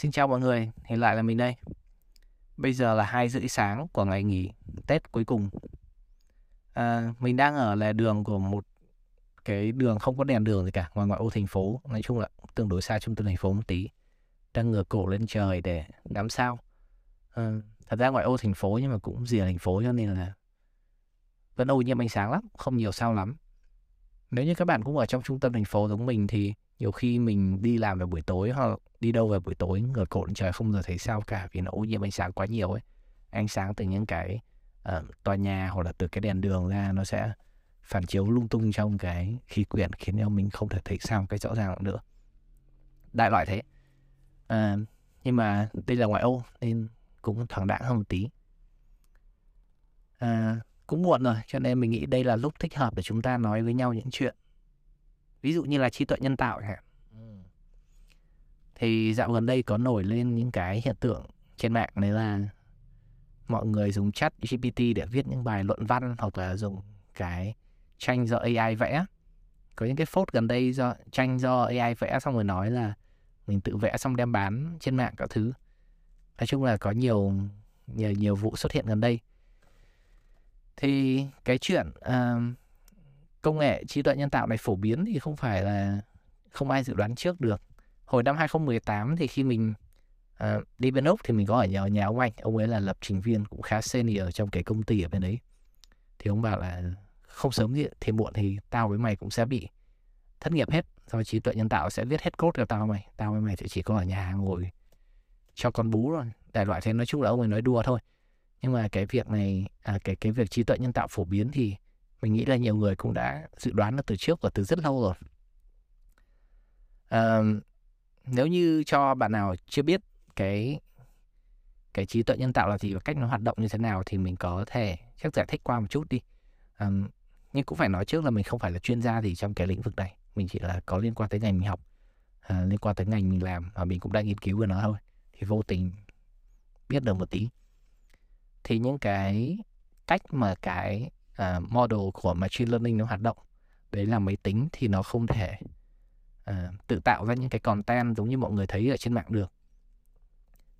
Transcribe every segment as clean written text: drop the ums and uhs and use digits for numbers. Xin chào mọi người, hiện lại là mình đây. Bây giờ là 2:30 sáng của ngày nghỉ Tết cuối cùng. Mình đang ở lề đường của một cái đường không có đèn đường gì cả, ngoài ngoại ô thành phố. Nói chung là tương đối xa trung tâm thành phố một tí. Đang ngửa cổ lên trời để ngắm sao. Thật ra ngoại ô thành phố nhưng mà cũng rìa thành phố, cho nên là vẫn ô nhiễm ánh sáng lắm, không nhiều sao lắm. Nếu như các bạn cũng ở trong trung tâm thành phố giống mình thì nhiều khi mình đi làm về buổi tối hoặc đi đâu về buổi tối ngửa cổ lên trời không giờ thấy sao cả, vì nó ô nhiễm ánh sáng quá nhiều ấy. Ánh sáng từ những cái tòa nhà hoặc là từ cái đèn đường ra nó sẽ phản chiếu lung tung trong cái khí quyển, khiến cho mình không thể thấy sao cái rõ ràng nữa. Đại loại thế. Nhưng mà đây là ngoại ô nên cũng thoáng đãng hơn một tí. Cũng muộn rồi, cho nên mình nghĩ đây là lúc thích hợp để chúng ta nói với nhau những chuyện. Ví dụ như là trí tuệ nhân tạo hả? Thì dạo gần đây có nổi lên những cái hiện tượng trên mạng đấy là mọi người dùng ChatGPT để viết những bài luận văn, hoặc là dùng cái tranh do AI vẽ. Có những cái phốt gần đây do tranh do AI vẽ, xong rồi nói là mình tự vẽ xong đem bán trên mạng các thứ. Nói chung là có nhiều vụ xuất hiện gần đây. Thì cái chuyện công nghệ trí tuệ nhân tạo này phổ biến thì không phải là không ai dự đoán trước được. Hồi năm 2018 thì khi mình đi bên Úc thì mình có ở nhà ông anh. Ông ấy là lập trình viên cũng khá senior trong cái công ty ở bên đấy. Thì ông bảo là không sớm thì muộn thì tao với mày cũng sẽ bị thất nghiệp hết. Rồi trí tuệ nhân tạo sẽ viết hết code cho tao với mày. Tao với mày thì chỉ có ở nhà ngồi cho con bú rồi. Đại loại thế, nói chung là ông ấy nói đùa thôi. Nhưng mà cái việc này, cái việc trí tuệ nhân tạo phổ biến thì mình nghĩ là nhiều người cũng đã dự đoán được từ trước và từ rất lâu rồi. Nếu như cho bạn nào chưa biết cái trí tuệ nhân tạo là gì và cách nó hoạt động như thế nào thì mình có thể chắc giải thích qua một chút đi. Nhưng cũng phải nói trước là mình không phải là chuyên gia gì trong cái lĩnh vực này. Mình chỉ là có liên quan tới ngành mình học, liên quan tới ngành mình làm, và mình cũng đang nghiên cứu về nó thôi. Thì vô tình biết được một tí. Thì những cái cách mà cái model của machine learning nó hoạt động, đấy là máy tính thì nó không thể tự tạo ra những cái content giống như mọi người thấy ở trên mạng được.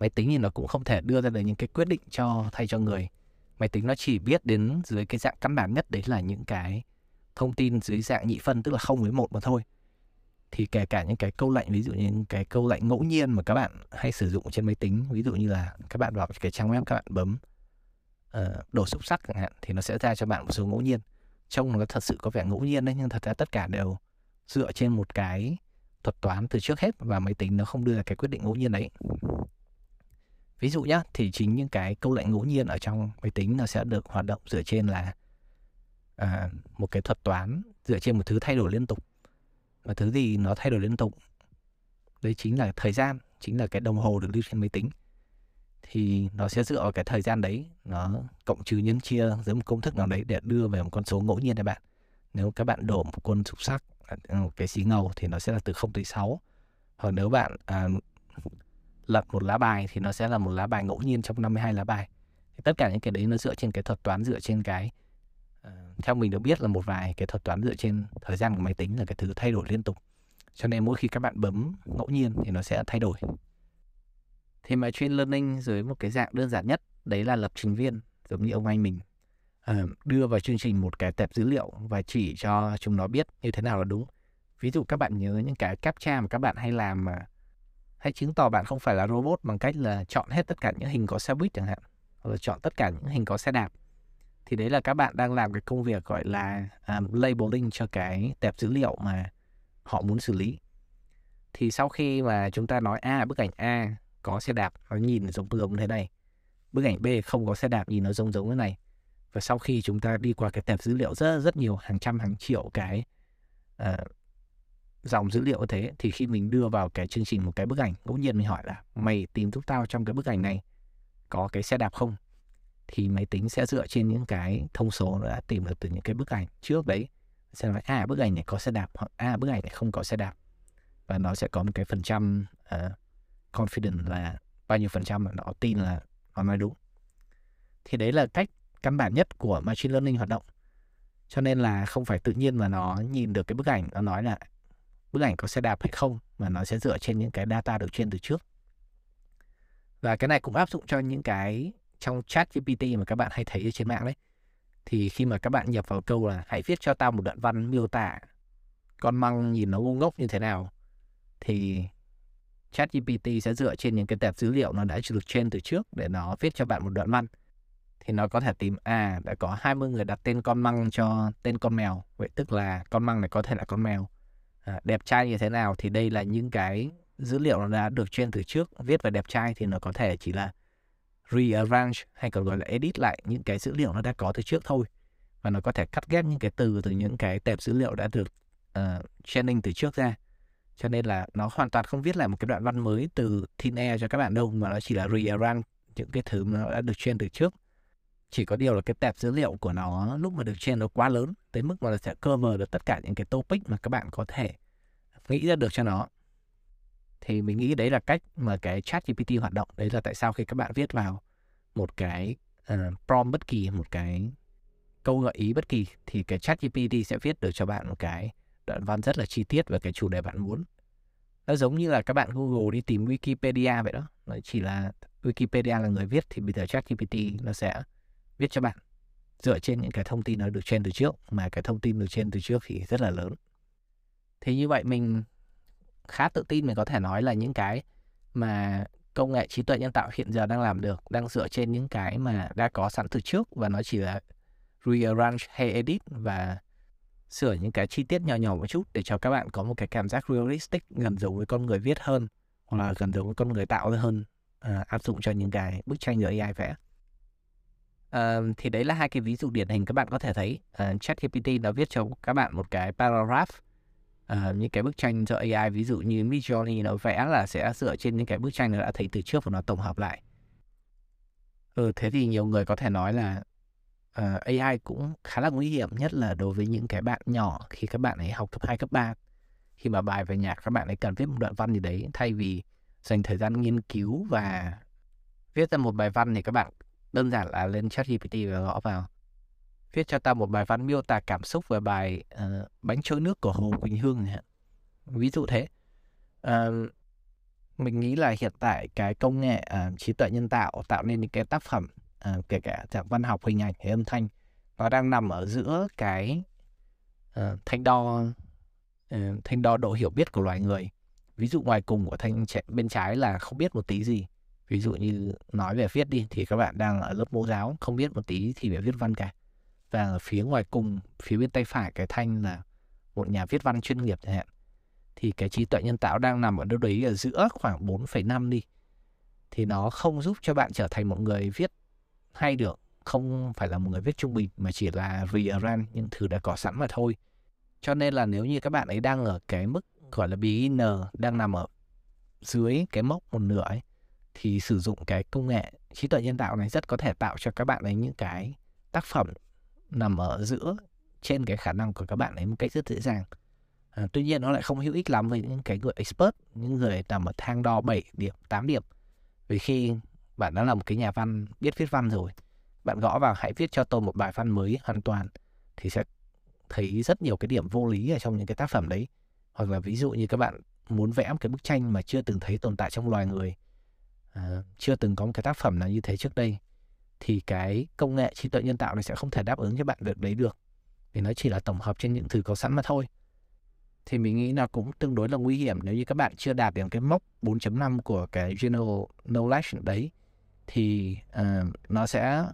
Máy tính thì nó cũng không thể đưa ra được những cái quyết định cho thay cho người. Máy tính nó chỉ biết đến dưới cái dạng căn bản nhất, đấy là những cái thông tin dưới dạng nhị phân, tức là 0 với 1 mà thôi. Thì kể cả những cái câu lệnh, ví dụ như những cái câu lệnh ngẫu nhiên mà các bạn hay sử dụng trên máy tính, ví dụ như là các bạn vào cái trang web các bạn bấm đồ xúc sắc chẳng hạn, thì nó sẽ ra cho bạn một số ngẫu nhiên. Trông nó thật sự có vẻ ngẫu nhiên đấy, nhưng thật ra tất cả đều dựa trên một cái thuật toán từ trước hết, và máy tính nó không đưa ra cái quyết định ngẫu nhiên đấy. Ví dụ nhá, thì chính những cái câu lệnh ngẫu nhiên ở trong máy tính nó sẽ được hoạt động dựa trên là một cái thuật toán dựa trên một thứ thay đổi liên tục. Và thứ gì nó thay đổi liên tục? Đấy chính là thời gian, chính là cái đồng hồ được lưu trên máy tính. Thì nó sẽ dựa vào cái thời gian đấy, nó cộng trừ nhân chia dưới một công thức nào đấy để đưa về một con số ngẫu nhiên cho bạn. Nếu các bạn đổ một quân xúc sắc, một cái xí ngầu thì nó sẽ là từ 0 tới 6. Hoặc nếu bạn lật một lá bài thì nó sẽ là một lá bài ngẫu nhiên trong 52 lá bài. Thì tất cả những cái đấy nó dựa trên cái thuật toán, dựa trên cái theo mình được biết là một vài cái thuật toán dựa trên thời gian của máy tính là cái thứ thay đổi liên tục. Cho nên mỗi khi các bạn bấm ngẫu nhiên thì nó sẽ thay đổi. Thì machine learning dưới một cái dạng đơn giản nhất, đấy là lập trình viên, giống như ông anh mình, đưa vào chương trình một cái tệp dữ liệu và chỉ cho chúng nó biết như thế nào là đúng. Ví dụ các bạn nhớ những cái CAPTCHA mà các bạn hay làm, mà hãy chứng tỏ bạn không phải là robot bằng cách là chọn hết tất cả những hình có xe buýt chẳng hạn, hoặc là chọn tất cả những hình có xe đạp. Thì đấy là các bạn đang làm cái công việc gọi là labeling cho cái tệp dữ liệu mà họ muốn xử lý. Thì sau khi mà chúng ta nói bức ảnh A có xe đạp, nó nhìn giống như thế này. Bức ảnh B không có xe đạp, nhìn nó giống thế này. Và sau khi chúng ta đi qua cái tệp dữ liệu rất nhiều, hàng trăm hàng triệu cái dòng dữ liệu như thế, thì khi mình đưa vào cái chương trình một cái bức ảnh, ngẫu nhiên mình hỏi là mày tìm giúp tao trong cái bức ảnh này có cái xe đạp không? Thì máy tính sẽ dựa trên những cái thông số nó đã tìm được từ những cái bức ảnh trước đấy, sẽ nói bức ảnh này có xe đạp, hoặc bức ảnh này không có xe đạp. Và nó sẽ có một cái phần trăm confident là bao nhiêu phần trăm mà nó tin là nó nói đúng. Thì đấy là cách căn bản nhất của machine learning hoạt động. Cho nên là không phải tự nhiên mà nó nhìn được cái bức ảnh, nó nói là bức ảnh có xe đạp hay không, mà nó sẽ dựa trên những cái data được truyền từ trước. Và cái này cũng áp dụng cho những cái trong ChatGPT mà các bạn hay thấy ở trên mạng đấy. Thì khi mà các bạn nhập vào câu là hãy viết cho tao một đoạn văn miêu tả con măng nhìn nó ngu ngốc như thế nào, thì ChatGPT sẽ dựa trên những cái tệp dữ liệu nó đã được train từ trước để nó viết cho bạn một đoạn văn. Thì nó có thể tìm đã có 20 người đặt tên con măng cho tên con mèo, vậy tức là con măng này có thể là con mèo. Đẹp trai như thế nào, thì đây là những cái dữ liệu nó đã được train từ trước. Viết về đẹp trai thì nó có thể chỉ là rearrange hay còn gọi là edit lại những cái dữ liệu nó đã có từ trước thôi, và nó có thể cắt ghép những cái từ từ những cái tệp dữ liệu đã được training từ trước ra. Cho nên là nó hoàn toàn không viết lại một cái đoạn văn mới từ thin air cho các bạn đâu, mà nó chỉ là rearrange những cái thứ mà nó đã được train từ trước. Chỉ có điều là cái tệp dữ liệu của nó lúc mà được train nó quá lớn tới mức mà nó sẽ cover được tất cả những cái topic mà các bạn có thể nghĩ ra được cho nó. Thì mình nghĩ đấy là cách mà cái ChatGPT hoạt động. Đấy là tại sao khi các bạn viết vào một cái prompt bất kỳ, một cái câu gợi ý bất kỳ, thì cái ChatGPT sẽ viết được cho bạn một cái đoạn văn rất là chi tiết về cái chủ đề bạn muốn. Nó giống như là các bạn Google đi tìm Wikipedia vậy đó. Nó chỉ là Wikipedia là người viết, thì bây giờ ChatGPT nó sẽ viết cho bạn dựa trên những cái thông tin nó được train từ trước, mà cái thông tin được train từ trước thì rất là lớn. Thì như vậy mình khá tự tin mình có thể nói là những cái mà công nghệ trí tuệ nhân tạo hiện giờ đang làm được đang dựa trên những cái mà đã có sẵn từ trước, và nó chỉ là rearrange hay edit và sửa những cái chi tiết nhỏ nhỏ một chút để cho các bạn có một cái cảm giác realistic, gần giống với con người viết hơn, hoặc là gần giống với con người tạo hơn, áp dụng cho những cái bức tranh do AI vẽ. Thì đấy là hai cái ví dụ điển hình các bạn có thể thấy. ChatGPT nó viết cho các bạn một cái paragraph, những cái bức tranh do AI, ví dụ như Midjourney nó vẽ là sẽ dựa trên những cái bức tranh nó đã thấy từ trước và nó tổng hợp lại. Thế thì nhiều người có thể nói là AI cũng khá là nguy hiểm, nhất là đối với những cái bạn nhỏ khi các bạn ấy học cấp 2, cấp 3. Khi mà bài về nhạc các bạn ấy cần viết một đoạn văn gì đấy, thay vì dành thời gian nghiên cứu và viết ra một bài văn thì các bạn đơn giản là lên ChatGPT và gõ vào viết cho ta một bài văn miêu tả cảm xúc về bài Bánh Trôi Nước của Hồ Quỳnh Hương này. Ví dụ thế. Mình nghĩ là hiện tại cái công nghệ trí tuệ nhân tạo tạo nên những cái tác phẩm, kể cả dạng văn học, hình ảnh hay âm thanh, nó đang nằm ở giữa cái thanh đo độ hiểu biết của loài người. Ví dụ ngoài cùng của thanh bên trái là không biết một tí gì. Ví dụ như nói về viết đi, thì các bạn đang ở lớp mẫu giáo, không biết một tí thì phải viết văn cả. Và ở phía ngoài cùng, phía bên tay phải cái thanh là một nhà viết văn chuyên nghiệp chẳng hạn. Thì cái trí tuệ nhân tạo đang nằm ở đâu đấy ở giữa khoảng 4,5 đi. Thì nó không giúp cho bạn trở thành một người viết hay được, không phải là một người viết trung bình, mà chỉ là rearrange những thứ đã có sẵn mà thôi. Cho nên là nếu như các bạn ấy đang ở cái mức gọi là beginner, đang nằm ở dưới cái mốc một nửa ấy, thì sử dụng cái công nghệ trí tuệ nhân tạo này rất có thể tạo cho các bạn ấy những cái tác phẩm nằm ở giữa trên cái khả năng của các bạn ấy một cách rất dễ dàng. Tuy nhiên nó lại không hữu ích lắm với những cái người expert, những người nằm ở thang đo 7 điểm, 8 điểm. Vì khi bạn đã là một cái nhà văn biết viết văn rồi, bạn gõ vào hãy viết cho tôi một bài văn mới hoàn toàn, thì sẽ thấy rất nhiều cái điểm vô lý ở trong những cái tác phẩm đấy. Hoặc là ví dụ như các bạn muốn vẽ một cái bức tranh mà chưa từng thấy tồn tại trong loài người, chưa từng có một cái tác phẩm nào như thế trước đây, thì cái công nghệ trí tuệ nhân tạo này sẽ không thể đáp ứng cho bạn việc đấy được, vì nó chỉ là tổng hợp trên những thứ có sẵn mà thôi. Thì mình nghĩ nó cũng tương đối là nguy hiểm. Nếu như các bạn chưa đạt đến cái mốc 4.5 của cái general knowledge đấy, thì nó sẽ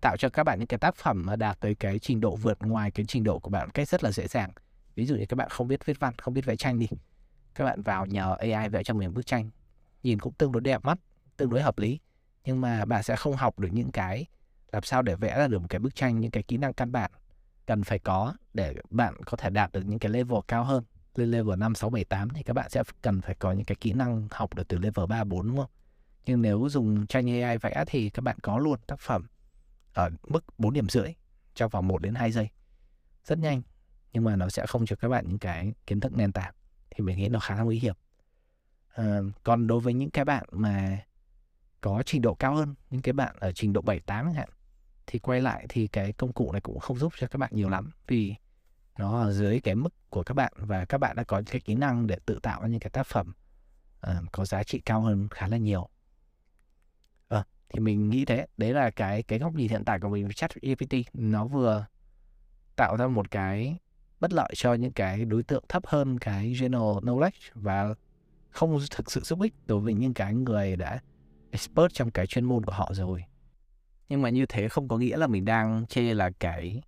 tạo cho các bạn những cái tác phẩm mà đạt tới cái trình độ vượt ngoài cái trình độ của bạn một cách rất là dễ dàng. Ví dụ như các bạn không biết viết văn, không biết vẽ tranh đi, các bạn vào nhờ AI vẽ cho mình bức tranh, nhìn cũng tương đối đẹp mắt, tương đối hợp lý, nhưng mà bạn sẽ không học được những cái làm sao để vẽ ra được một cái bức tranh, những cái kỹ năng căn bản cần phải có để bạn có thể đạt được những cái level cao hơn. Lên level 5, 6, 7, 8 thì các bạn sẽ cần phải có những cái kỹ năng học được từ level 3, 4 đúng không? Nhưng nếu dùng tranh AI vẽ thì các bạn có luôn tác phẩm ở mức 4.5 trong vòng 1 đến 2 giây. Rất nhanh, nhưng mà nó sẽ không cho các bạn những cái kiến thức nền tảng. Thì mình nghĩ nó khá là nguy hiểm. Còn đối với những cái bạn mà có trình độ cao hơn, những cái bạn ở trình độ 7-8 chẳng hạn, thì quay lại thì cái công cụ này cũng không giúp cho các bạn nhiều lắm, vì nó ở dưới cái mức của các bạn và các bạn đã có cái kỹ năng để tự tạo ra những cái tác phẩm có giá trị cao hơn khá là nhiều. Thì mình nghĩ thế, đấy là cái góc nhìn hiện tại của mình với ChatGPT. Nó vừa tạo ra một cái bất lợi cho những cái đối tượng thấp hơn cái general knowledge và không thực sự giúp ích đối với những cái người đã expert trong cái chuyên môn của họ rồi. Nhưng mà như thế không có nghĩa là mình đang chê là cái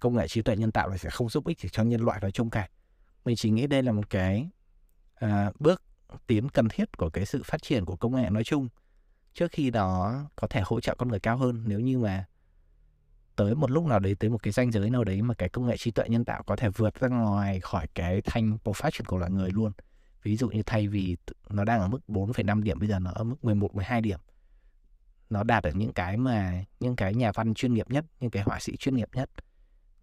công nghệ trí tuệ nhân tạo này sẽ không giúp ích cho nhân loại nói chung cả. Mình chỉ nghĩ đây là một cái bước tiến cần thiết của cái sự phát triển của công nghệ nói chung, trước khi đó có thể hỗ trợ con người cao hơn. Nếu như mà tới một lúc nào đấy, tới một cái ranh giới nào đấy mà cái công nghệ trí tuệ nhân tạo có thể vượt ra ngoài khỏi cái thanh profession của loài người luôn. Ví dụ như thay vì nó đang ở mức 4,5 điểm, bây giờ nó ở mức 11-12 điểm. Nó đạt ở những cái mà những cái nhà văn chuyên nghiệp nhất, những cái họa sĩ chuyên nghiệp nhất,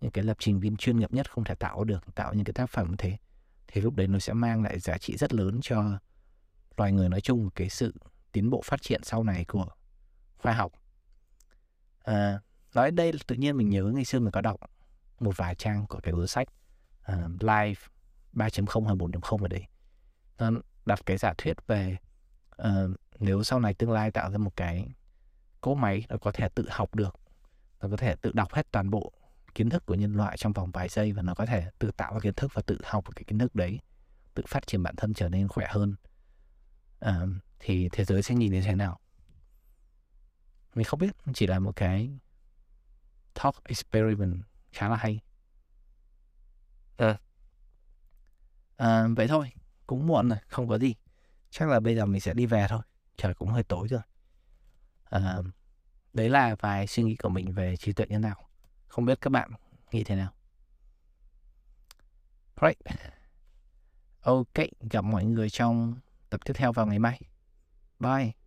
những cái lập trình viên chuyên nghiệp nhất không thể tạo được, tạo những cái tác phẩm thế. Thì lúc đấy nó sẽ mang lại giá trị rất lớn cho loài người nói chung, cái sự tiến bộ phát triển sau này của khoa học. Nói đây tự nhiên mình nhớ ngày xưa mình có đọc một vài trang của cái cuốn sách Life 3.0 hay 4.0 ở đấy. Nó đặt cái giả thuyết về nếu sau này tương lai tạo ra một cái cỗ máy nó có thể tự học được, nó có thể tự đọc hết toàn bộ kiến thức của nhân loại trong vòng vài giây, và nó có thể tự tạo ra kiến thức và tự học cái kiến thức đấy, tự phát triển bản thân trở nên khỏe hơn, thì thế giới sẽ nhìn như thế nào? Mình không biết, chỉ là một cái thought experiment khá là hay. Vậy thôi, cũng muộn rồi, không có gì. Chắc là bây giờ mình sẽ đi về thôi, trời cũng hơi tối rồi. Đấy là vài suy nghĩ của mình về trí tuệ nhân tạo. Không biết các bạn nghĩ thế nào? Right. Ok, gặp mọi người trong tập tiếp theo vào ngày mai. Bye.